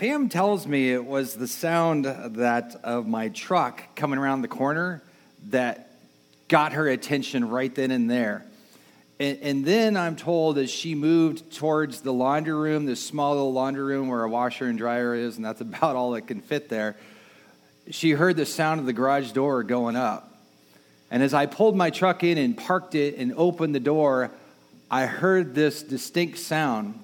Pam tells me it was the sound of my truck coming around the corner that got her attention right then and there. And then I'm told as she moved towards the laundry room, this small little laundry room where a washer and dryer is, and that's about all that can fit there, she heard the sound of the garage door going up. And as I pulled my truck in and parked it and opened the door, I heard this distinct sound,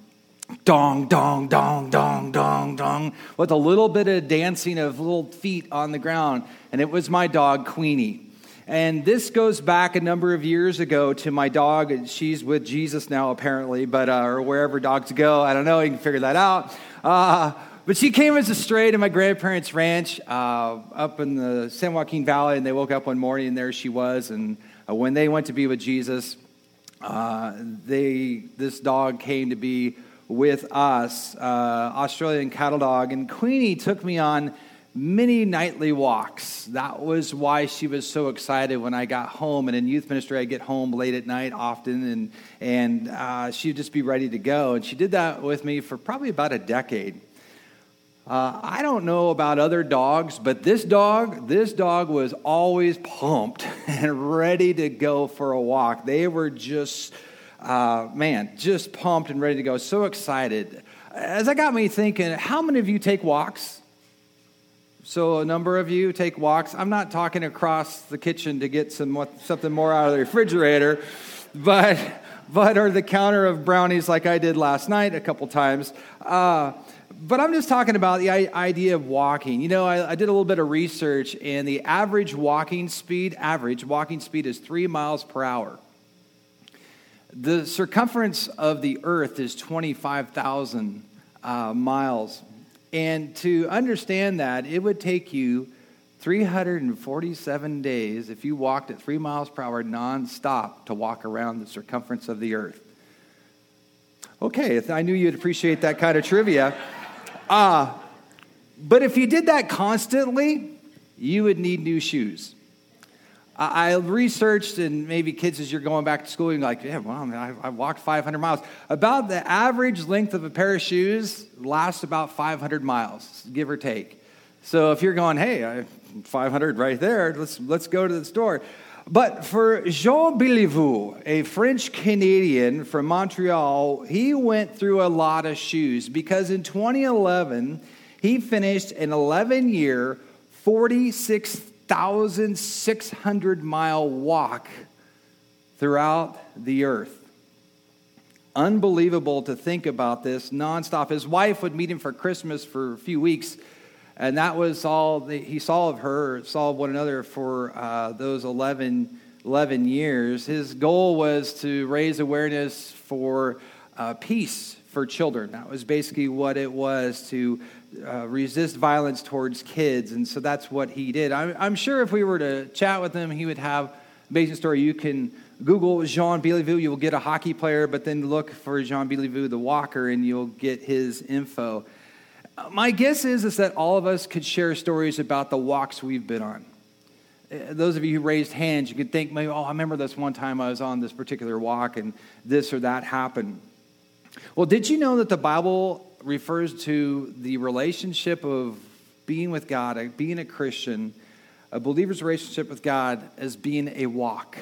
dong, dong, dong, dong, dong, dong, with a little bit of dancing of little feet on the ground. And it was my dog, Queenie. And this goes back a number of years ago to my dog, and she's with Jesus now apparently, but or wherever dogs go, I don't know, you can figure that out. But she came as a stray to my grandparents' ranch up in the San Joaquin Valley, and they woke up one morning, and there she was. And when they went to be with Jesus, this dog came to be with us, Australian cattle dog. And Queenie took me on many nightly walks. That was why she was so excited when I got home. And in youth ministry, I get home late at night often, and she'd just be ready to go. And she did that with me for probably about a decade. I don't know about other dogs, but this dog was always pumped and ready to go for a walk. They were just pumped and ready to go, so excited. As that got me thinking, how many of you take walks? So a number of you take walks. I'm not talking across the kitchen to get something more out of the refrigerator, but or the counter of brownies like I did last night a couple times. But I'm just talking about the idea of walking. You know, I did a little bit of research, and the average walking speed is 3 miles per hour. The circumference of the earth is 25,000 miles. And to understand that, it would take you 347 days if you walked at 3 miles per hour nonstop to walk around the circumference of the earth. Okay, I knew you'd appreciate that kind of trivia. But if you did that constantly, you would need new shoes. I researched, and maybe kids, as you're going back to school, you're like, yeah, well, I walked 500 miles. About the average length of a pair of shoes lasts about 500 miles, give or take. So if you're going, hey, 500 right there, let's go to the store. But for Jean Béliveau, a French-Canadian from Montreal, he went through a lot of shoes because in 2011, he finished an 11-year, 46,600-mile walk throughout the earth. Unbelievable to think about this nonstop. His wife would meet him for Christmas for a few weeks, and that was all that he saw of her, saw of one another for those 11 years. His goal was to raise awareness for peace for children. That was basically what it was, to resist violence towards kids. And so that's what he did. I'm sure if we were to chat with him, he would have amazing story. You can Google Jean Béliveau. You will get a hockey player, but then look for Jean Béliveau, the walker, and you'll get his info. My guess is that all of us could share stories about the walks we've been on. Those of you who raised hands, you could think, maybe, oh, I remember this one time I was on this particular walk and this or that happened. Well, did you know that the Bible refers to the relationship of being with God, being a Christian, a believer's relationship with God as being a walk?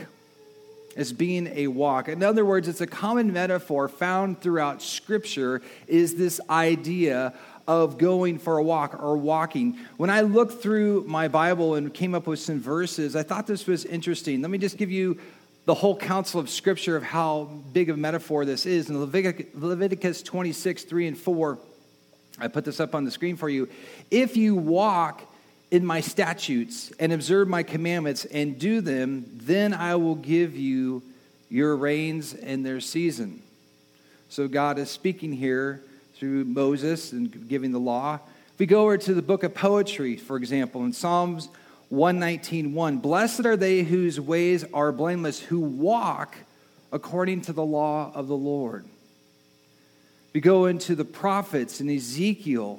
As being a walk. In other words, it's a common metaphor found throughout Scripture is this idea of going for a walk or walking. When I looked through my Bible and came up with some verses, I thought this was interesting. Let me just give you the whole counsel of Scripture of how big of a metaphor this is. In Leviticus 26:3-4, I put this up on the screen for you. If you walk in my statutes and observe my commandments and do them, then I will give you your rains and their season. So God is speaking here through Moses and giving the law. If we go over to the book of poetry, for example, in Psalms 119:1, blessed are they whose ways are blameless, who walk according to the law of the Lord. We go into the prophets in Ezekiel.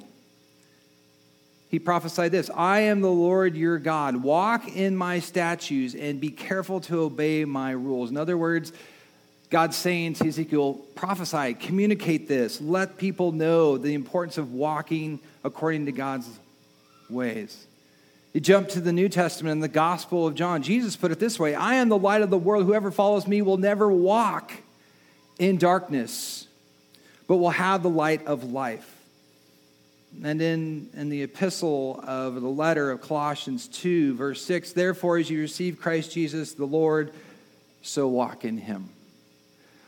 He prophesied this, I am the Lord your God. Walk in my statutes and be careful to obey my rules. In other words, God's saying to Ezekiel, prophesy, communicate this, let people know the importance of walking according to God's ways. You jump to the New Testament and the Gospel of John. Jesus put it this way, I am the light of the world. Whoever follows me will never walk in darkness, but will have the light of life. And in the epistle of the letter of Colossians 2, verse 6, therefore, as you receive Christ Jesus, the Lord, so walk in him.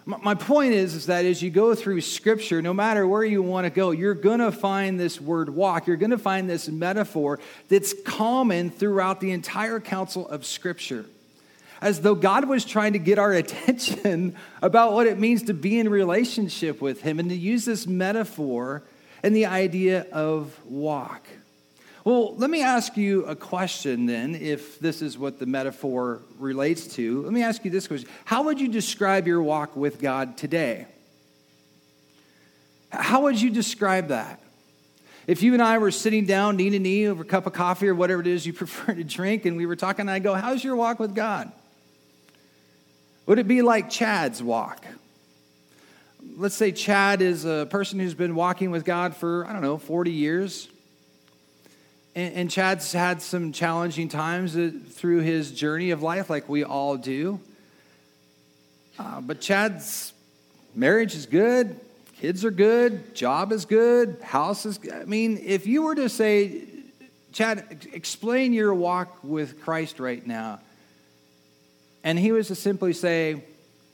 My point is that as you go through Scripture, no matter where you want to go, you're going to find this word walk. You're going to find this metaphor that's common throughout the entire counsel of Scripture. As though God was trying to get our attention about what it means to be in relationship with him and to use this metaphor and the idea of walk. Well, let me ask you a question then, if this is what the metaphor relates to. Let me ask you this question. How would you describe your walk with God today? How would you describe that? If you and I were sitting down knee to knee over a cup of coffee or whatever it is you prefer to drink, and we were talking, and I go, how's your walk with God? Would it be like Chad's walk? Let's say Chad is a person who's been walking with God for, 40 years. And Chad's had some challenging times through his journey of life, like we all do. But Chad's marriage is good, kids are good, job is good, house is good. I mean, if you were to say, Chad, explain your walk with Christ right now, and he was to simply say,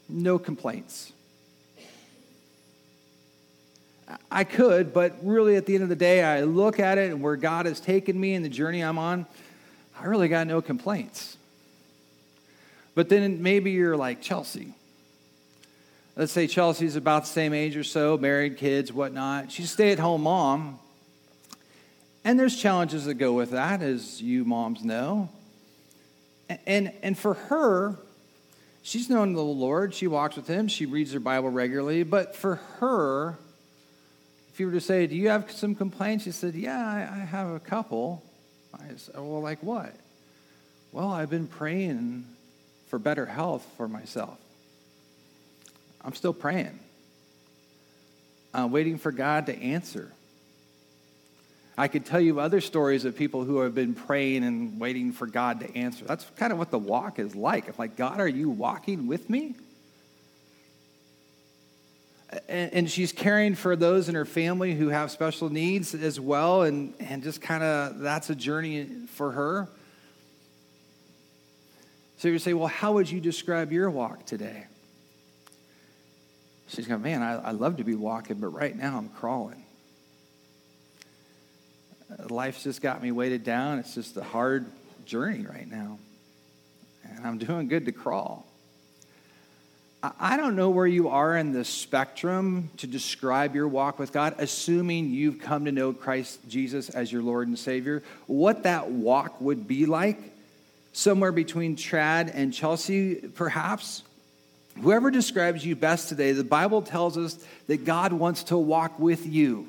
no complaints. I could, but really at the end of the day, I look at it and where God has taken me and the journey I'm on, I really got no complaints. But then maybe you're like Chelsea. Let's say Chelsea's about the same age or so, married, kids, whatnot. She's a stay-at-home mom. And there's challenges that go with that, as you moms know. And for her, she's known the Lord. She walks with him. She reads her Bible regularly. But for her, if you were to say, do you have some complaints? She said, yeah, I have a couple. I said, well, like what? Well, I've been praying for better health for myself. I'm still praying. I'm waiting for God to answer. I could tell you other stories of people who have been praying and waiting for God to answer. That's kind of what the walk is like. It's like, God, are you walking with me? And she's caring for those in her family who have special needs as well. And just kind of, that's a journey for her. So you say, well, how would you describe your walk today? She's going, man, I love to be walking, but right now I'm crawling. Life's just got me weighted down. It's just a hard journey right now. And I'm doing good to crawl. I don't know where you are in the spectrum to describe your walk with God, assuming you've come to know Christ Jesus as your Lord and Savior. What that walk would be like, somewhere between Chad and Chelsea, perhaps. Whoever describes you best today, the Bible tells us that God wants to walk with you.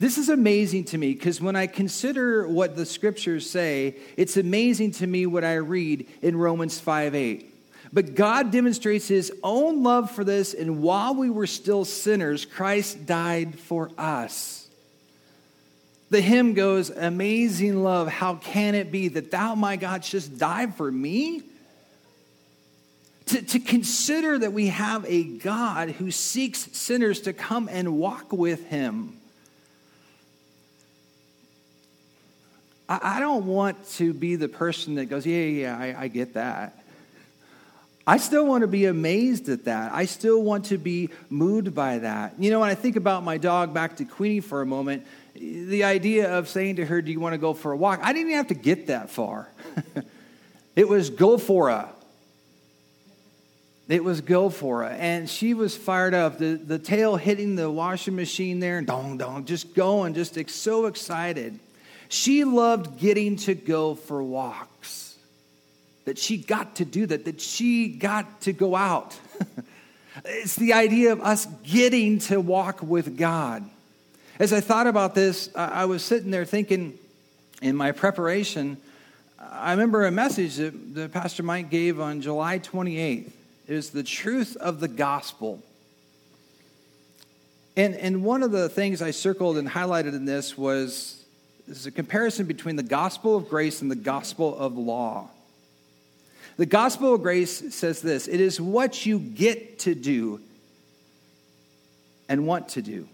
This is amazing to me because when I consider what the Scriptures say, it's amazing to me what I read in Romans 5:8. But God demonstrates his own love for this, and while we were still sinners, Christ died for us. The hymn goes, amazing love, how can it be that thou, my God, shouldst die for me? To consider that we have a God who seeks sinners to come and walk with him. I don't want to be the person that goes, I get that. I still want to be amazed at that. I still want to be moved by that. You know, when I think about my dog, back to Queenie for a moment, the idea of saying to her, do you want to go for a walk? I didn't even have to get that far. It was go for a. It was go for a. And she was fired up. The tail hitting the washing machine there, and dong, dong, just going, just so excited. She loved getting to go for walks. That she got to do that she got to go out. It's the idea of us getting to walk with God. As I thought about this, I was sitting there thinking in my preparation, I remember a message that Pastor Mike gave on July 28th. It is the truth of the gospel. And one of the things I circled and highlighted in this was this is a comparison between the gospel of grace and the gospel of law. The gospel of grace says this: it is what you get to do and want to do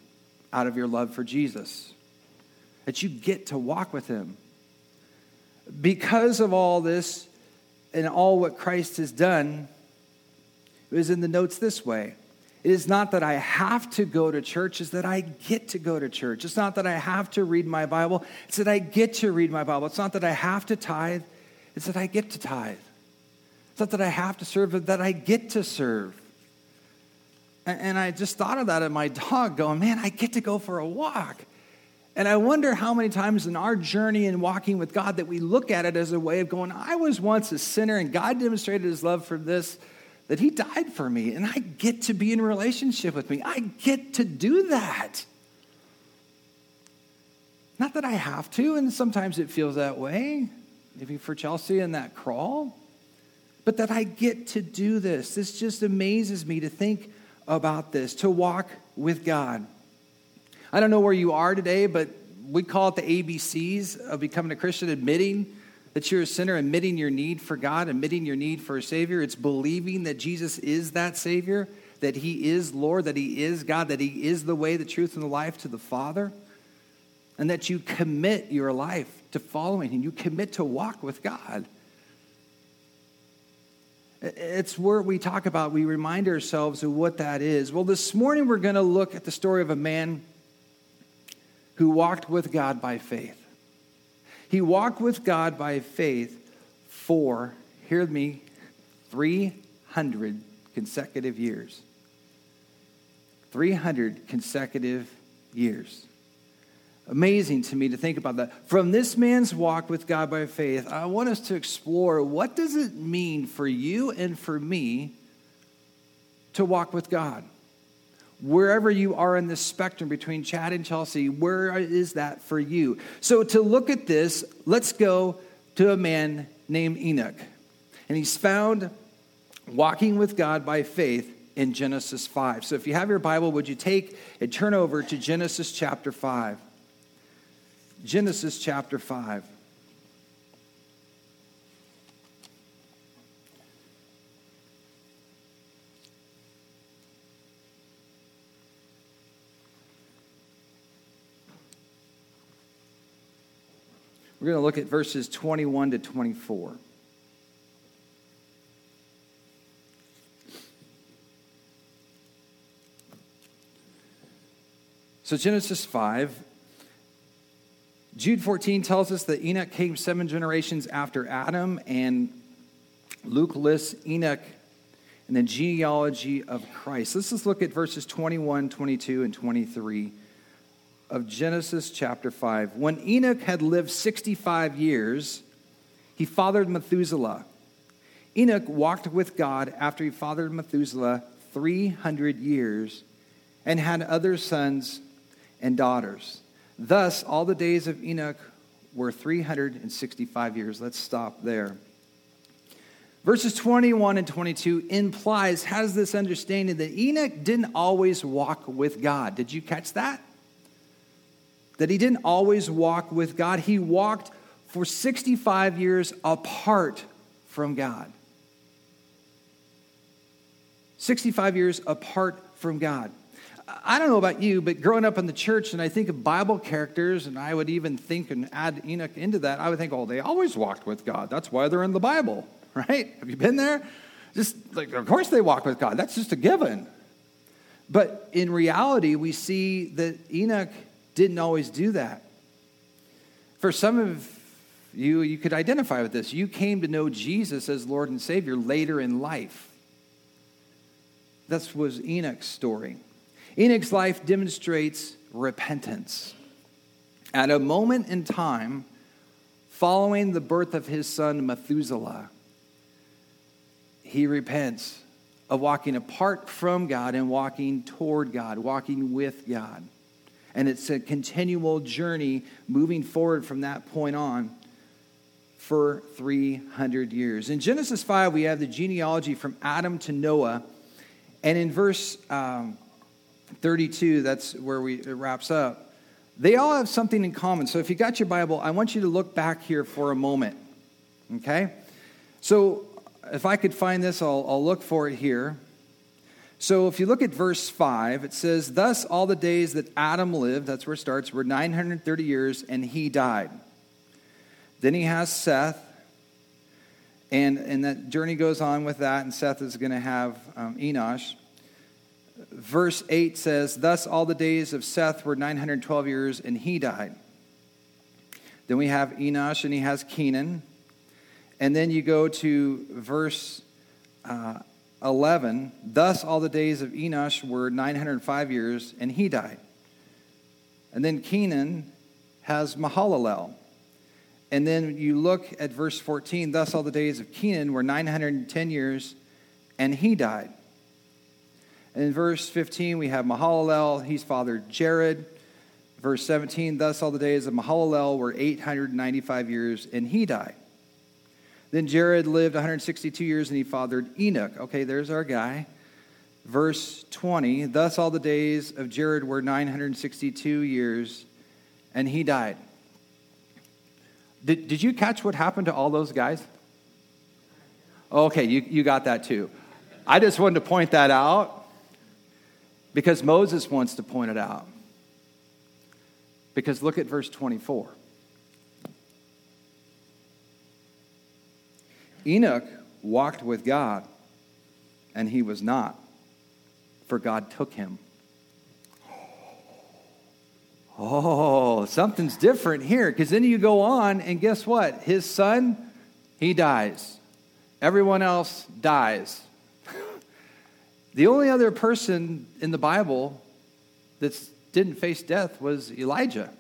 out of your love for Jesus, that you get to walk with him. Because of all this and all what Christ has done, it was in the notes this way. It is not that I have to go to church, it's that I get to go to church. It's not that I have to read my Bible, it's that I get to read my Bible. It's not that I have to tithe, it's that I get to tithe. It's not that I have to serve, but that I get to serve. And I just thought of that in my dog going, man, I get to go for a walk. And I wonder how many times in our journey in walking with God that we look at it as a way of going, I was once a sinner and God demonstrated his love for this, that he died for me, and I get to be in relationship with me. I get to do that. Not that I have to, and sometimes it feels that way, maybe for Chelsea in that crawl, but that I get to do this. This just amazes me to think about this, to walk with God. I don't know where you are today, but we call it the ABCs of becoming a Christian: admitting that you're a sinner, admitting your need for God, admitting your need for a Savior. It's believing that Jesus is that Savior, that he is Lord, that he is God, that he is the way, the truth, and the life to the Father, and that you commit your life to following him. You commit to walk with God. It's where we talk about, we remind ourselves of what that is. Well, this morning we're going to look at the story of a man who walked with God by faith. He walked with God by faith for, hear me, 300 consecutive years. 300 consecutive years. Amazing to me to think about that. From this man's walk with God by faith, I want us to explore, what does it mean for you and for me to walk with God? Wherever you are in this spectrum between Chad and Chelsea, where is that for you? So to look at this, let's go to a man named Enoch. And he's found walking with God by faith in Genesis 5. So if you have your Bible, would you take and turn over to Genesis chapter 5? Genesis chapter 5. We're going to look at verses 21 to 24. So Genesis 5, Jude 14 tells us that Enoch came 7 generations after Adam, and Luke lists Enoch in the genealogy of Christ. Let's just look at verses 21, 22, and 23. Of Genesis chapter 5. When Enoch had lived 65 years, he fathered Methuselah. Enoch walked with God after he fathered Methuselah 300 years and had other sons and daughters. Thus, all the days of Enoch were 365 years. Let's stop there. Verses 21 and 22 implies, has this understanding that Enoch didn't always walk with God. Did you catch that? That he didn't always walk with God. He walked for 65 years apart from God. 65 years apart from God. I don't know about you, but growing up in the church, and I think of Bible characters, and I would even think and add Enoch into that, I would think, oh, they always walked with God. That's why they're in the Bible, right? Have you been there? Just like, of course they walk with God. That's just a given. But in reality, we see that Enoch didn't always do that. For some of you, you could identify with this. You came to know Jesus as Lord and Savior later in life. That was Enoch's story. Enoch's life demonstrates repentance. At a moment in time, following the birth of his son Methuselah, he repents of walking apart from God and walking toward God, walking with God. And it's a continual journey moving forward from that point on for 300 years. In Genesis 5, we have the genealogy from Adam to Noah. And in verse 32, that's where it wraps up. They all have something in common. So if you got your Bible, I want you to look back here for a moment. Okay? So if I could find this, I'll look for it here. So if you look at verse 5, it says, "Thus all the days that Adam lived," that's where it starts, "were 930 years, and he died." Then he has Seth, and that journey goes on with that, and Seth is going to have Enosh. Verse 8 says, "Thus all the days of Seth were 912 years, and he died." Then we have Enosh, and he has Kenan. And then you go to verse 11, "Thus all the days of Enosh were 905 years, and he died." And then Kenan has Mahalalel. And then you look at verse 14, "Thus all the days of Kenan were 910 years, and he died." And in verse 15, we have Mahalalel. He's fathered Jared. Verse 17, "Thus all the days of Mahalalel were 895 years, and he died." Then Jared lived 162 years, and he fathered Enoch. Okay, there's our guy. Verse 20, "Thus all the days of Jared were 962 years, and he died." Did you catch what happened to all those guys? Okay, you got that too. I just wanted to point that out because Moses wants to point it out. Because look at verse 24. "Enoch walked with God, and he was not, for God took him." Oh, something's different here, because then you go on, and guess what? His son, he dies. Everyone else dies. The only other person in the Bible that didn't face death was Elijah.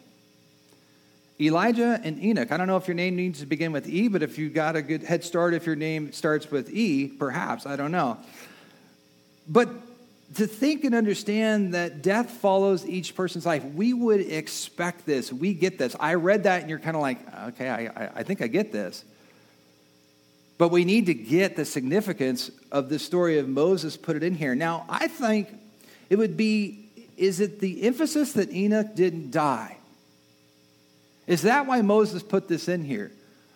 Elijah and Enoch. I don't know if your name needs to begin with E, but if you got a good head start, if your name starts with E, perhaps, I don't know. But to think and understand that death follows each person's life, we would expect this. We get this. I read that and you're kind of like, okay, I think I get this. But we need to get the significance of the story of Moses, put it in here. Now, I think it would be, is it the emphasis that Enoch didn't die? Is that why Moses put this in here?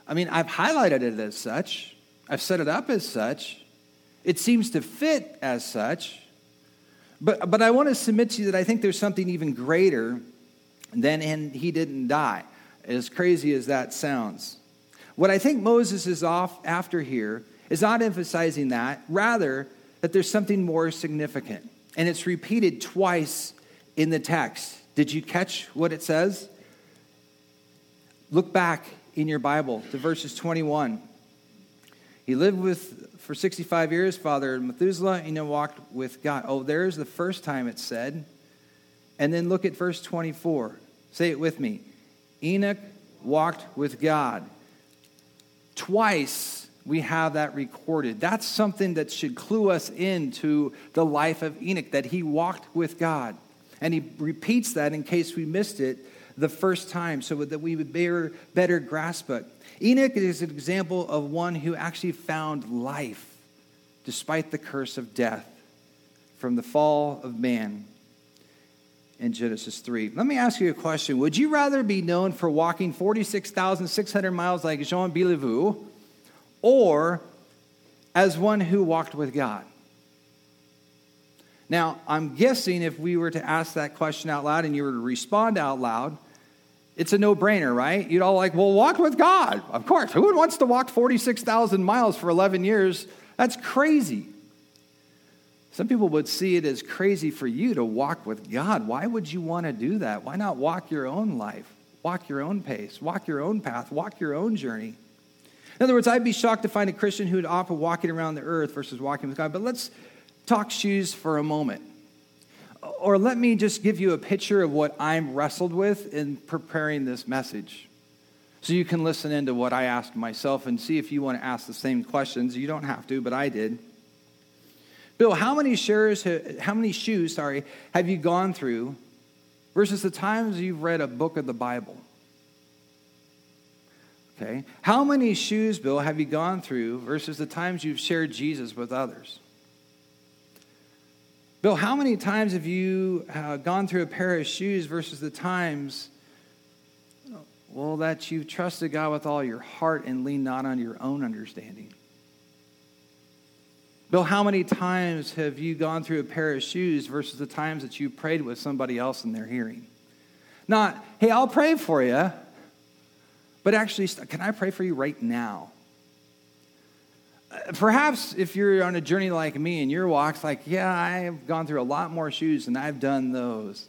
I mean, I've highlighted it as such. I've set it up as such. It seems to fit as such. But I want to submit to you that I think there's something even greater than "and he didn't die," as crazy as that sounds. What I think Moses is off after here is not emphasizing that, rather that there's something more significant. And it's repeated twice in the text. Did you catch what it says? Look back in your Bible to verses 21. "He lived for 65 years, fathered Methuselah, and he walked with God." Oh, there's the first time it's said. And then look at verse 24. Say it with me. "Enoch walked with God." Twice we have that recorded. That's something that should clue us into the life of Enoch, that he walked with God. And he repeats that in case we missed it the first time, so that we would better grasp it. Enoch is an example of one who actually found life despite the curse of death from the fall of man in Genesis 3. Let me ask you a question. Would you rather be known for walking 46,600 miles like Jean Béliveau, or as one who walked with God? Now, I'm guessing if we were to ask that question out loud and you were to respond out loud, it's a no-brainer, right? You'd all like, well, walk with God. Of course. Who wants to walk 46,000 miles for 11 years? That's crazy. Some people would see it as crazy for you to walk with God. Why would you want to do that? Why not walk your own life? Walk your own pace. Walk your own path. Walk your own journey. In other words, I'd be shocked to find a Christian who would opt for walking around the earth versus walking with God. But let's talk shoes for a moment. Or let me just give you a picture of what I'm wrestled with in preparing this message, so you can listen into what I asked myself and see if you want to ask the same questions. You don't have to, but I did. Bill, how many shoes have you gone through versus the times you've read a book of the Bible? Okay? How many shoes, Bill, have you gone through versus the times you've shared Jesus with others? Bill, how many times have you gone through a pair of shoes versus the times, well, that you've trusted God with all your heart and leaned not on your own understanding? Bill, how many times have you gone through a pair of shoes versus the times that you prayed with somebody else in their hearing? Not, hey, I'll pray for you, but actually, can I pray for you right now? Perhaps if you're on a journey like me and your walk's like, yeah, I've gone through a lot more shoes than I've done those.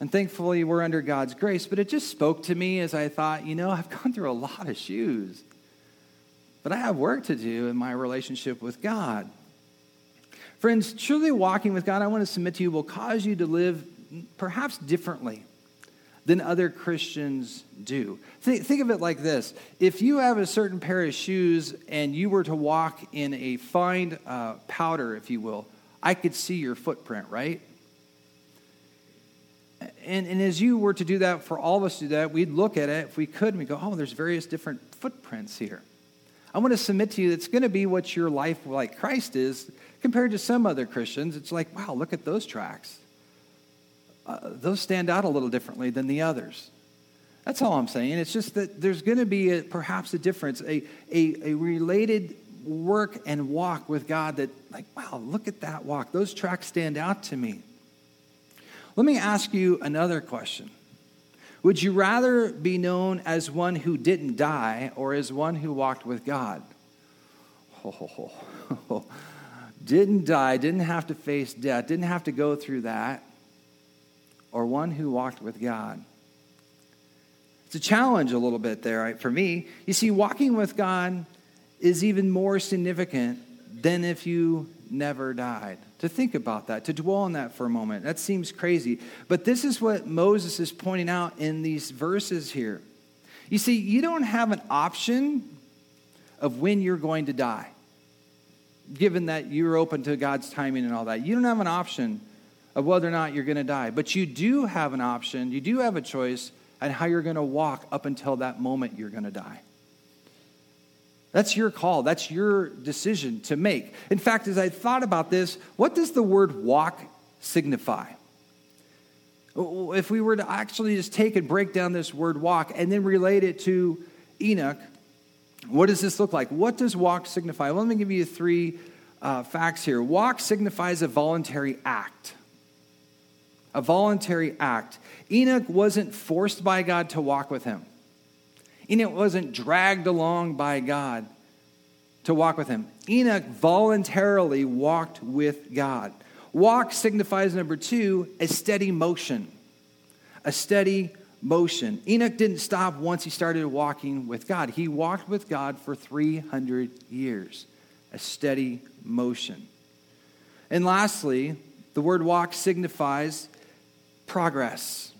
And thankfully, we're under God's grace. But it just spoke to me as I thought, you know, I've gone through a lot of shoes. But I have work to do in my relationship with God. Friends, truly walking with God, I want to submit to you, will cause you to live perhaps differently than other Christians do. Think of it like this. If you have a certain pair of shoes and you were to walk in a fine powder, if you will, I could see your footprint, right? And as you were to do that, for all of us to do that, we'd look at it if we could and we go, oh, there's various different footprints here. I want to submit to you that's going to be what your life like Christ is compared to some other Christians. It's like, wow, look at those tracks. Those stand out a little differently than the others. That's all I'm saying. It's just that there's going to be perhaps a difference, a related work and walk with God that, like, wow, look at that walk. Those tracks stand out to me. Let me ask you another question. Would you rather be known as one who didn't die or as one who walked with God? Oh. Didn't die, didn't have to face death, didn't have to go through that, or one who walked with God? It's a challenge a little bit there, right, for me. You see, walking with God is even more significant than if you never died. To think about that, to dwell on that for a moment. That seems crazy. But this is what Moses is pointing out in these verses here. You see, you don't have an option of when you're going to die, given that you're open to God's timing and all that. You don't have an option of whether or not you're going to die. But you do have an option, you do have a choice on how you're going to walk up until that moment you're going to die. That's your call. That's your decision to make. In fact, as I thought about this, what does the word walk signify? If we were to actually just take and break down this word walk and then relate it to Enoch, what does this look like? What does walk signify? Well, let me give you three facts here. Walk signifies a voluntary act. A voluntary act. Enoch wasn't forced by God to walk with him. Enoch wasn't dragged along by God to walk with him. Enoch voluntarily walked with God. Walk signifies, number two, a steady motion. A steady motion. Enoch didn't stop once he started walking with God. He walked with God for 300 years. A steady motion. And lastly, the word walk signifies progress.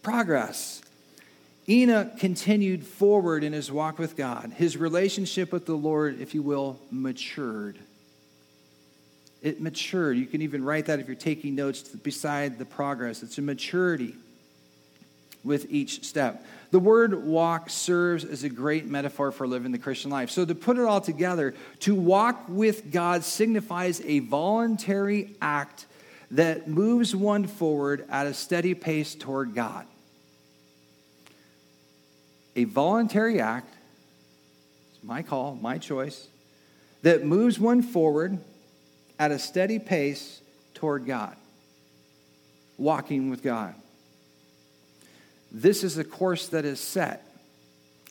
Progress. Enoch continued forward in his walk with God. His relationship with the Lord, if you will, matured. It matured. You can even write that if you're taking notes beside the progress. It's a maturity with each step. The word walk serves as a great metaphor for living the Christian life. So to put it all together, to walk with God signifies a voluntary act that moves one forward at a steady pace toward God. A voluntary act, it's my call, my choice, that moves one forward at a steady pace toward God, walking with God. This is a course that is set.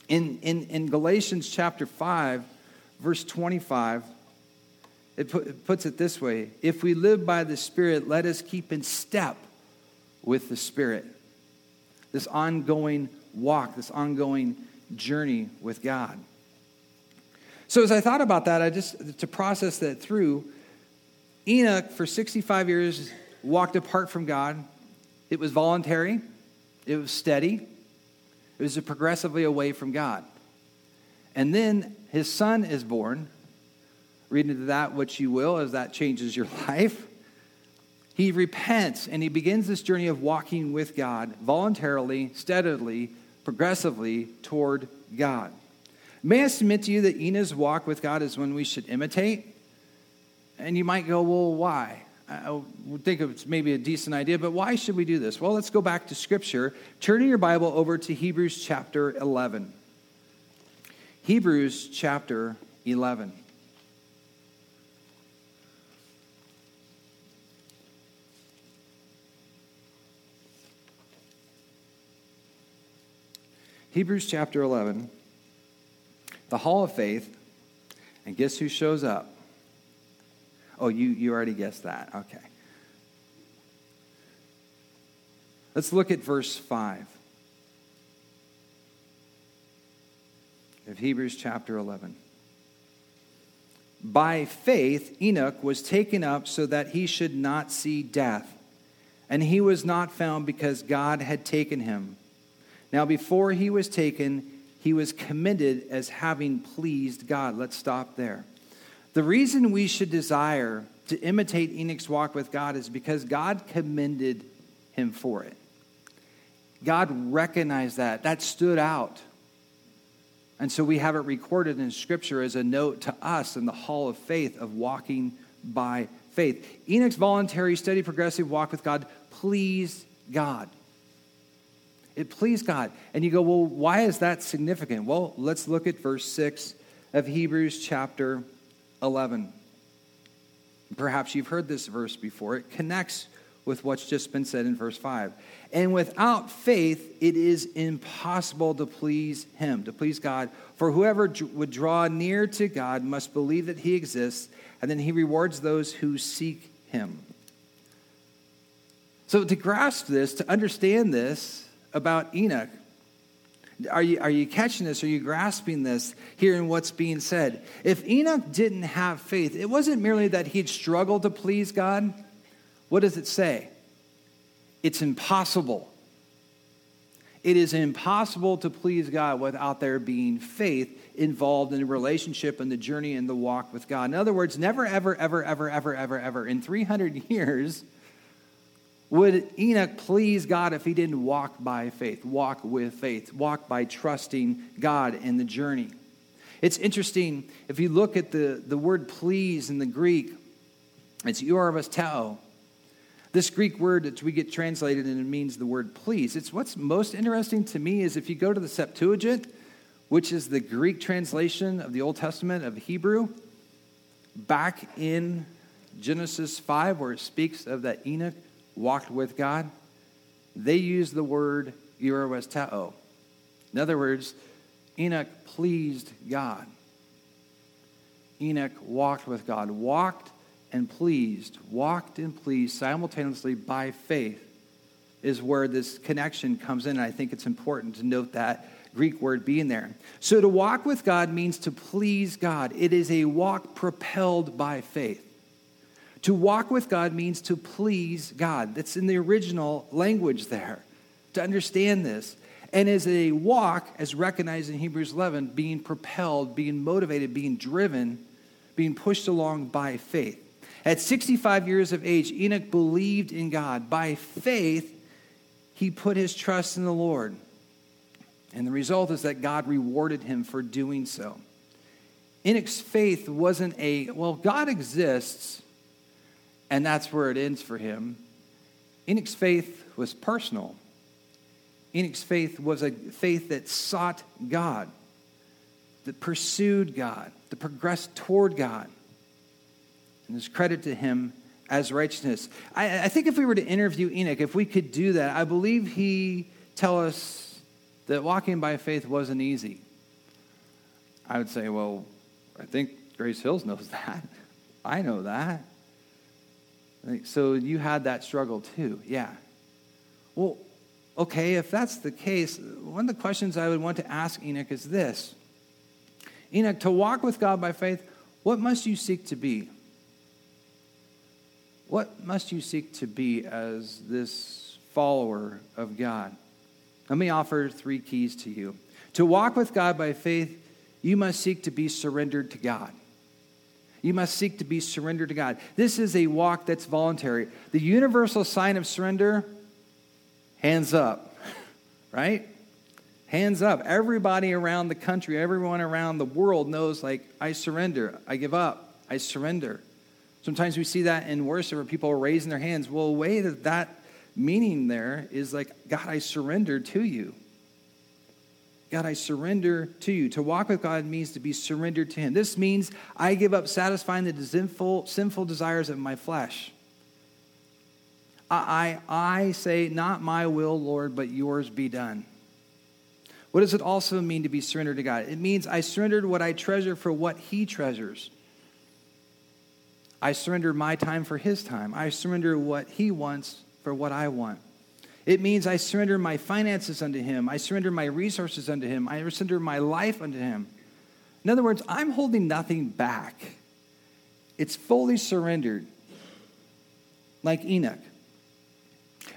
In Galatians chapter 5, verse 25, it puts it this way. If we live by the Spirit, let us keep in step with the Spirit. This ongoing walk, this ongoing journey with God. So as I thought about that, I just, to process that through, Enoch for 65 years walked apart from God. It was voluntary. It was steady. It was progressively away from God. And then his son is born. Read into that what you will, as that changes your life. He repents and he begins this journey of walking with God voluntarily, steadily, progressively toward God. May I submit to you that Enoch's walk with God is one we should imitate? And you might go, well, why? I would think it's maybe a decent idea, but why should we do this? Well, let's go back to Scripture. Turning your Bible over to Hebrews chapter 11. Hebrews chapter 11. Hebrews chapter 11, the hall of faith, and guess who shows up? Oh, you already guessed that. Okay. Let's look at verse 5 of Hebrews chapter 11. By faith, Enoch was taken up so that he should not see death, and he was not found because God had taken him. Now, before he was taken, he was commended as having pleased God. Let's stop there. The reason we should desire to imitate Enoch's walk with God is because God commended him for it. God recognized that. That stood out. And so we have it recorded in Scripture as a note to us in the hall of faith of walking by faith. Enoch's voluntary, steady, progressive walk with God pleased God. It pleased God. And you go, well, why is that significant? Well, let's look at verse 6 of Hebrews chapter 11. Perhaps you've heard this verse before. It connects with what's just been said in verse 5. And without faith, it is impossible to please him, to please God. For whoever would draw near to God must believe that he exists, and then he rewards those who seek him. So to grasp this, to understand this, about Enoch. Are you catching this? Are you grasping this here in what's being said? If Enoch didn't have faith, it wasn't merely that he'd struggled to please God. What does it say? It's impossible. It is impossible to please God without there being faith involved in the relationship and the journey and the walk with God. In other words, never, ever, ever, ever, ever, ever, ever in 300 years would Enoch please God if he didn't walk by faith, walk with faith, walk by trusting God in the journey? It's interesting, if you look at the word please in the Greek, it's euarvastao. This Greek word that we get translated and it means the word please. It's what's most interesting to me is if you go to the Septuagint, which is the Greek translation of the Old Testament of Hebrew, back in Genesis 5 where it speaks of that Enoch walked with God, they use the word euarvastao. In other words, Enoch pleased God. Enoch walked with God, walked and pleased simultaneously by faith is where this connection comes in. And I think it's important to note that Greek word being there. So to walk with God means to please God. It is a walk propelled by faith. To walk with God means to please God. That's in the original language there, to understand this. And as a walk, as recognized in Hebrews 11, being propelled, being motivated, being driven, being pushed along by faith. At 65 years of age, Enoch believed in God. By faith, he put his trust in the Lord. And the result is that God rewarded him for doing so. Enoch's faith wasn't God exists, and that's where it ends for him. Enoch's faith was personal. Enoch's faith was a faith that sought God, that pursued God, that progressed toward God. And there's credit to him as righteousness. I think if we were to interview Enoch, if we could do that, I believe he'd tell us that walking by faith wasn't easy. I would say, well, I think Grace Hills knows that. I know that. So you had that struggle too, yeah. Well, okay, if that's the case, one of the questions I would want to ask Enoch is this. Enoch, to walk with God by faith, what must you seek to be? What must you seek to be as this follower of God? Let me offer 3 keys to you. To walk with God by faith, you must seek to be surrendered to God. You must seek to be surrendered to God. This is a walk that's voluntary. The universal sign of surrender, hands up, right? Hands up. Everybody around the country, everyone around the world knows, like, I surrender. I give up. I surrender. Sometimes we see that in worship where people are raising their hands. Well, the way that that meaning there is like, God, I surrender to you. God, I surrender to you. To walk with God means to be surrendered to him. This means I give up satisfying the sinful desires of my flesh. I say, not my will, Lord, but yours be done. What does it also mean to be surrendered to God? It means I surrendered what I treasure for what he treasures. I surrender my time for his time. I surrender what he wants for what I want. It means I surrender my finances unto him. I surrender my resources unto him. I surrender my life unto him. In other words, I'm holding nothing back. It's fully surrendered, like Enoch.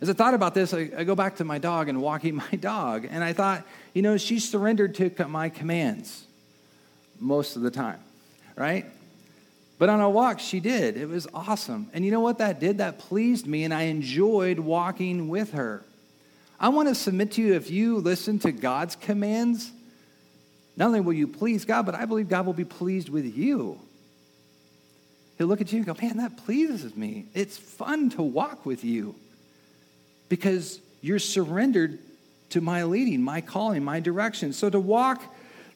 As I thought about this, I go back to my dog and walking my dog, and I thought, you know, she surrendered to my commands most of the time, right? But on a walk, she did. It was awesome. And you know what that did? That pleased me, and I enjoyed walking with her. I want to submit to you, if you listen to God's commands, not only will you please God, but I believe God will be pleased with you. He'll look at you and go, man, that pleases me. It's fun to walk with you because you're surrendered to my leading, my calling, my direction. So to walk,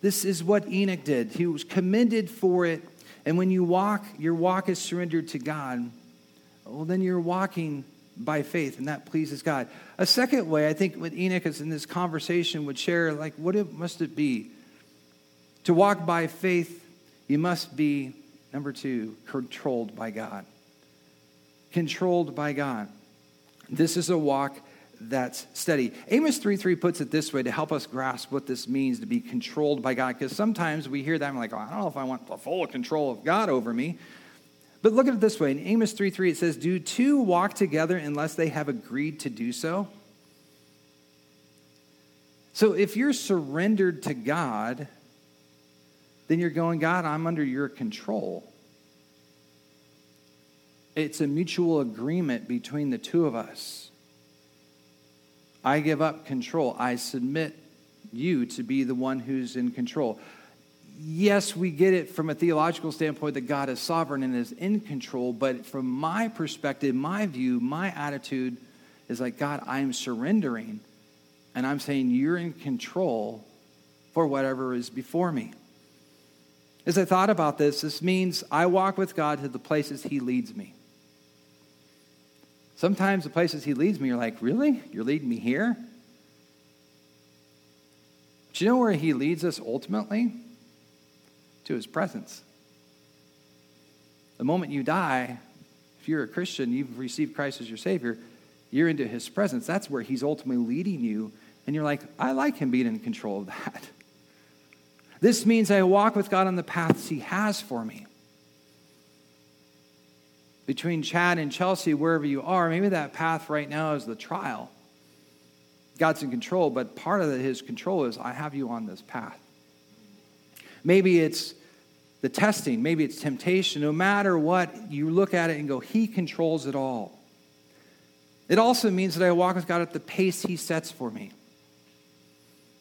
this is what Enoch did. He was commended for it. And when you walk, your walk is surrendered to God. Well, then you're walking by faith, and that pleases God. A second way, I think, what Enoch is in this conversation would share, like, must it be? To walk by faith, you must be, number two, controlled by God. Controlled by God. This is a walk that's steady. Amos 3:3 puts it this way to help us grasp what this means to be controlled by God. Because sometimes we hear that and we're like, oh, I don't know if I want the full control of God over me. But look at it this way. In Amos 3:3, it says, do two walk together unless they have agreed to do so? So if you're surrendered to God, then you're going, God, I'm under your control. It's a mutual agreement between the two of us. I give up control. I submit you to be the one who's in control. Yes, we get it from a theological standpoint that God is sovereign and is in control, but from my perspective, my view, my attitude is like, God, I'm surrendering, and I'm saying you're in control for whatever is before me. As I thought about this, this means I walk with God to the places he leads me. Sometimes the places he leads me, you're like, really? You're leading me here? Do you know where he leads us ultimately? To his presence. The moment you die, if you're a Christian, you've received Christ as your Savior, you're into his presence. That's where he's ultimately leading you. And you're like, I like him being in control of that. This means I walk with God on the paths he has for me. Between Chad and Chelsea, wherever you are, maybe that path right now is the trial. God's in control, but part of his control is, I have you on this path. Maybe it's the testing. Maybe it's temptation. No matter what, you look at it and go, he controls it all. It also means that I walk with God at the pace he sets for me.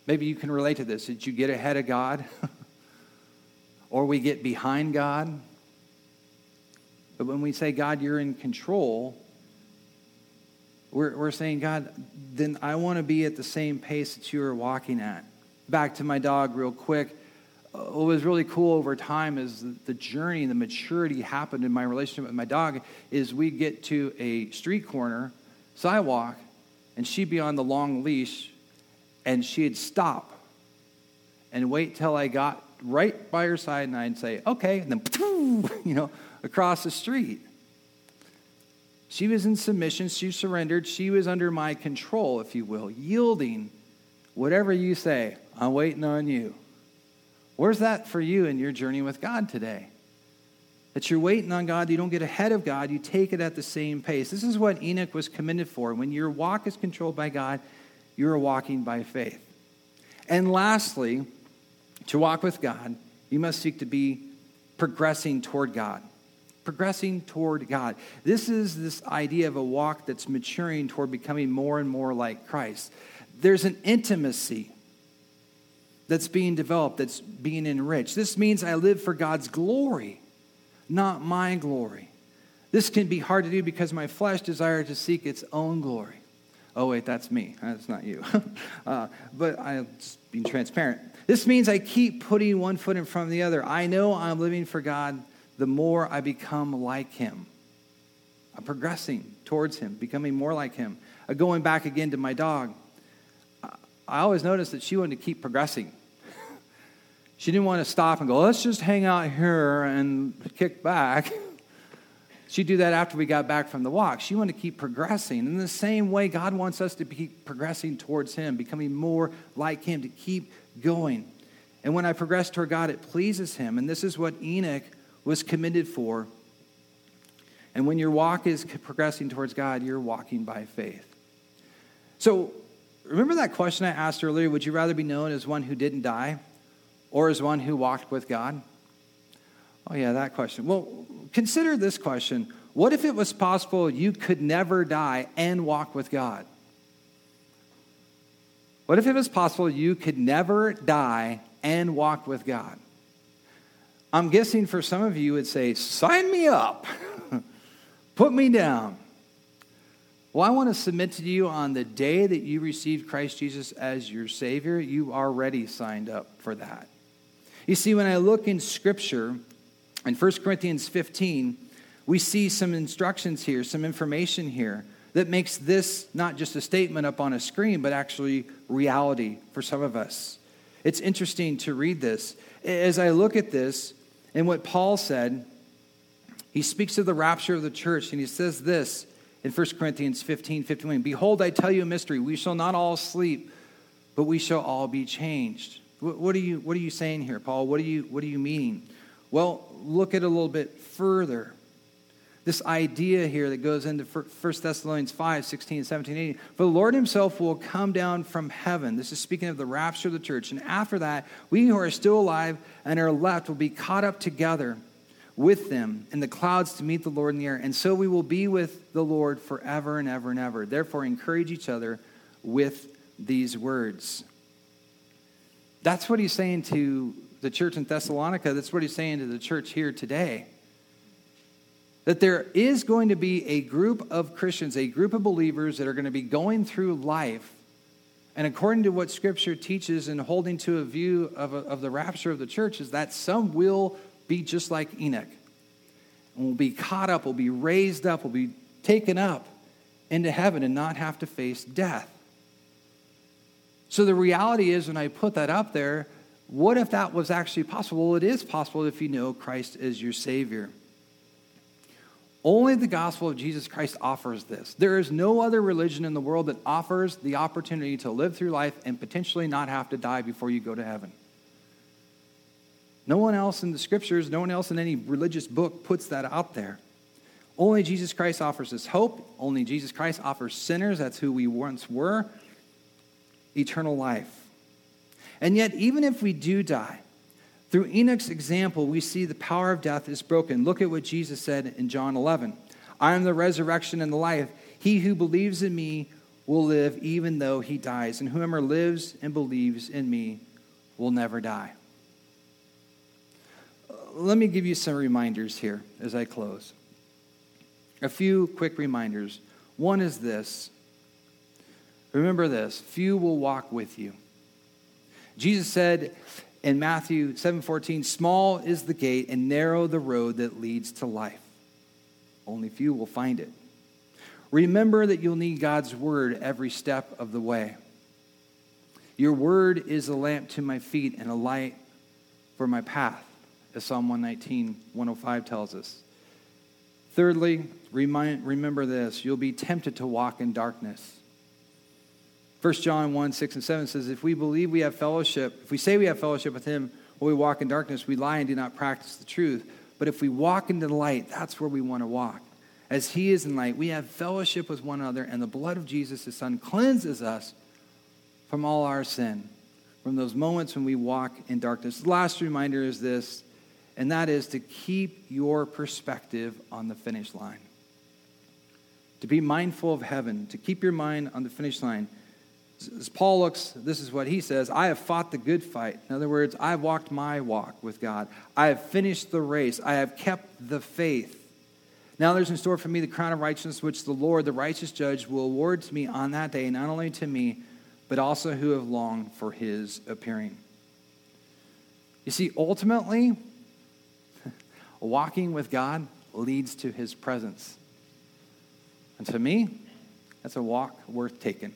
Maybe you can relate to this. Did you get ahead of God? Or we get behind God? But when we say, God, you're in control, we're saying, God, then I want to be at the same pace that you are walking at. Back to my dog real quick. What was really cool over time is the journey and the maturity happened in my relationship with my dog is we get to a street corner, sidewalk, and she'd be on the long leash, and she'd stop and wait till I got right by her side, and I'd say, okay, and then, you know, across the street. She was in submission. She surrendered. She was under my control, if you will, yielding. Whatever you say, I'm waiting on you. Where's that for you in your journey with God today? That you're waiting on God. You don't get ahead of God. You take it at the same pace. This is what Enoch was commended for. When your walk is controlled by God, you're walking by faith. And lastly, to walk with God, you must seek to be progressing toward God. Progressing toward God. This is this idea of a walk that's maturing toward becoming more and more like Christ. There's an intimacy that's being developed, that's being enriched. This means I live for God's glory, not my glory. This can be hard to do because my flesh desires to seek its own glory. Oh, wait, that's me. That's not you. But I'm being transparent. This means I keep putting one foot in front of the other. I know I'm living for God the more I become like him. I'm progressing towards him, becoming more like him. Going back again to my dog, I always noticed that she wanted to keep progressing. She didn't want to stop and go, let's just hang out here and kick back. She'd do that after we got back from the walk. She wanted to keep progressing. In the same way, God wants us to keep progressing towards him, becoming more like him, to keep going. And when I progress toward God, it pleases him. And this is what Enoch was commended for. And when your walk is progressing towards God, you're walking by faith. So remember that question I asked earlier, would you rather be known as one who didn't die or as one who walked with God? Oh, yeah, that question. Well, consider this question. What if it was possible you could never die and walk with God? What if it was possible you could never die and walk with God? I'm guessing for some of you would say, sign me up. Put me down. Well, I want to submit to you on the day that you received Christ Jesus as your Savior, you already signed up for that. You see, when I look in Scripture, in 1 Corinthians 15, we see some instructions here, some information here that makes this not just a statement up on a screen, but actually reality for some of us. It's interesting to read this. As I look at this and what Paul said, he speaks of the rapture of the church, and he says this in 1 Corinthians 15, 51. Behold, I tell you a mystery. We shall not all sleep, but we shall all be changed. What are you saying here, Paul? What are you meaning? Well, look at it a little bit further. This idea here that goes into 1 Thessalonians 5, 16, 17, 18. For the Lord himself will come down from heaven. This is speaking of the rapture of the church. And after that, we who are still alive and are left will be caught up together with them in the clouds to meet the Lord in the air. And so we will be with the Lord forever and ever and ever. Therefore, encourage each other with these words. That's what he's saying to the church in Thessalonica. That's what he's saying to the church here today. That there is going to be a group of Christians, a group of believers that are going to be going through life, and according to what Scripture teaches and holding to a view of the rapture of the church, is that some will be just like Enoch, and will be caught up, will be raised up, will be taken up into heaven and not have to face death. So the reality is, when I put that up there, what if that was actually possible? Well, it is possible if you know Christ as your Savior. Only the gospel of Jesus Christ offers this. There is no other religion in the world that offers the opportunity to live through life and potentially not have to die before you go to heaven. No one else in the Scriptures, no one else in any religious book puts that out there. Only Jesus Christ offers this hope. Only Jesus Christ offers sinners, that's who we once were, eternal life. And yet, even if we do die, through Enoch's example, we see the power of death is broken. Look at what Jesus said in John 11. I am the resurrection and the life. He who believes in me will live even though he dies. And whoever lives and believes in me will never die. Let me give you some reminders here as I close. A few quick reminders. One is this. Remember this. Few will walk with you. Jesus said in Matthew 7:14, small is the gate and narrow the road that leads to life. Only few will find it. Remember that you'll need God's word every step of the way. Your word is a lamp to my feet and a light for my path, as Psalm 119, 105 tells us. Thirdly, remember this, you'll be tempted to walk in darkness. 1 John 1, 6 and 7 says, if we believe we have fellowship, if we say we have fellowship with him while we walk in darkness, we lie and do not practice the truth. But if we walk into the light, that's where we want to walk. As he is in light, we have fellowship with one another, and the blood of Jesus, his son, cleanses us from all our sin, from those moments when we walk in darkness. The last reminder is this, and that is to keep your perspective on the finish line. To be mindful of heaven, to keep your mind on the finish line. As Paul looks, this is what he says, I have fought the good fight. In other words, I have walked my walk with God. I have finished the race. I have kept the faith. Now there's in store for me the crown of righteousness, which the Lord, the righteous judge, will award to me on that day, not only to me, but also who have longed for his appearing. You see, ultimately, walking with God leads to his presence. And to me, that's a walk worth taking.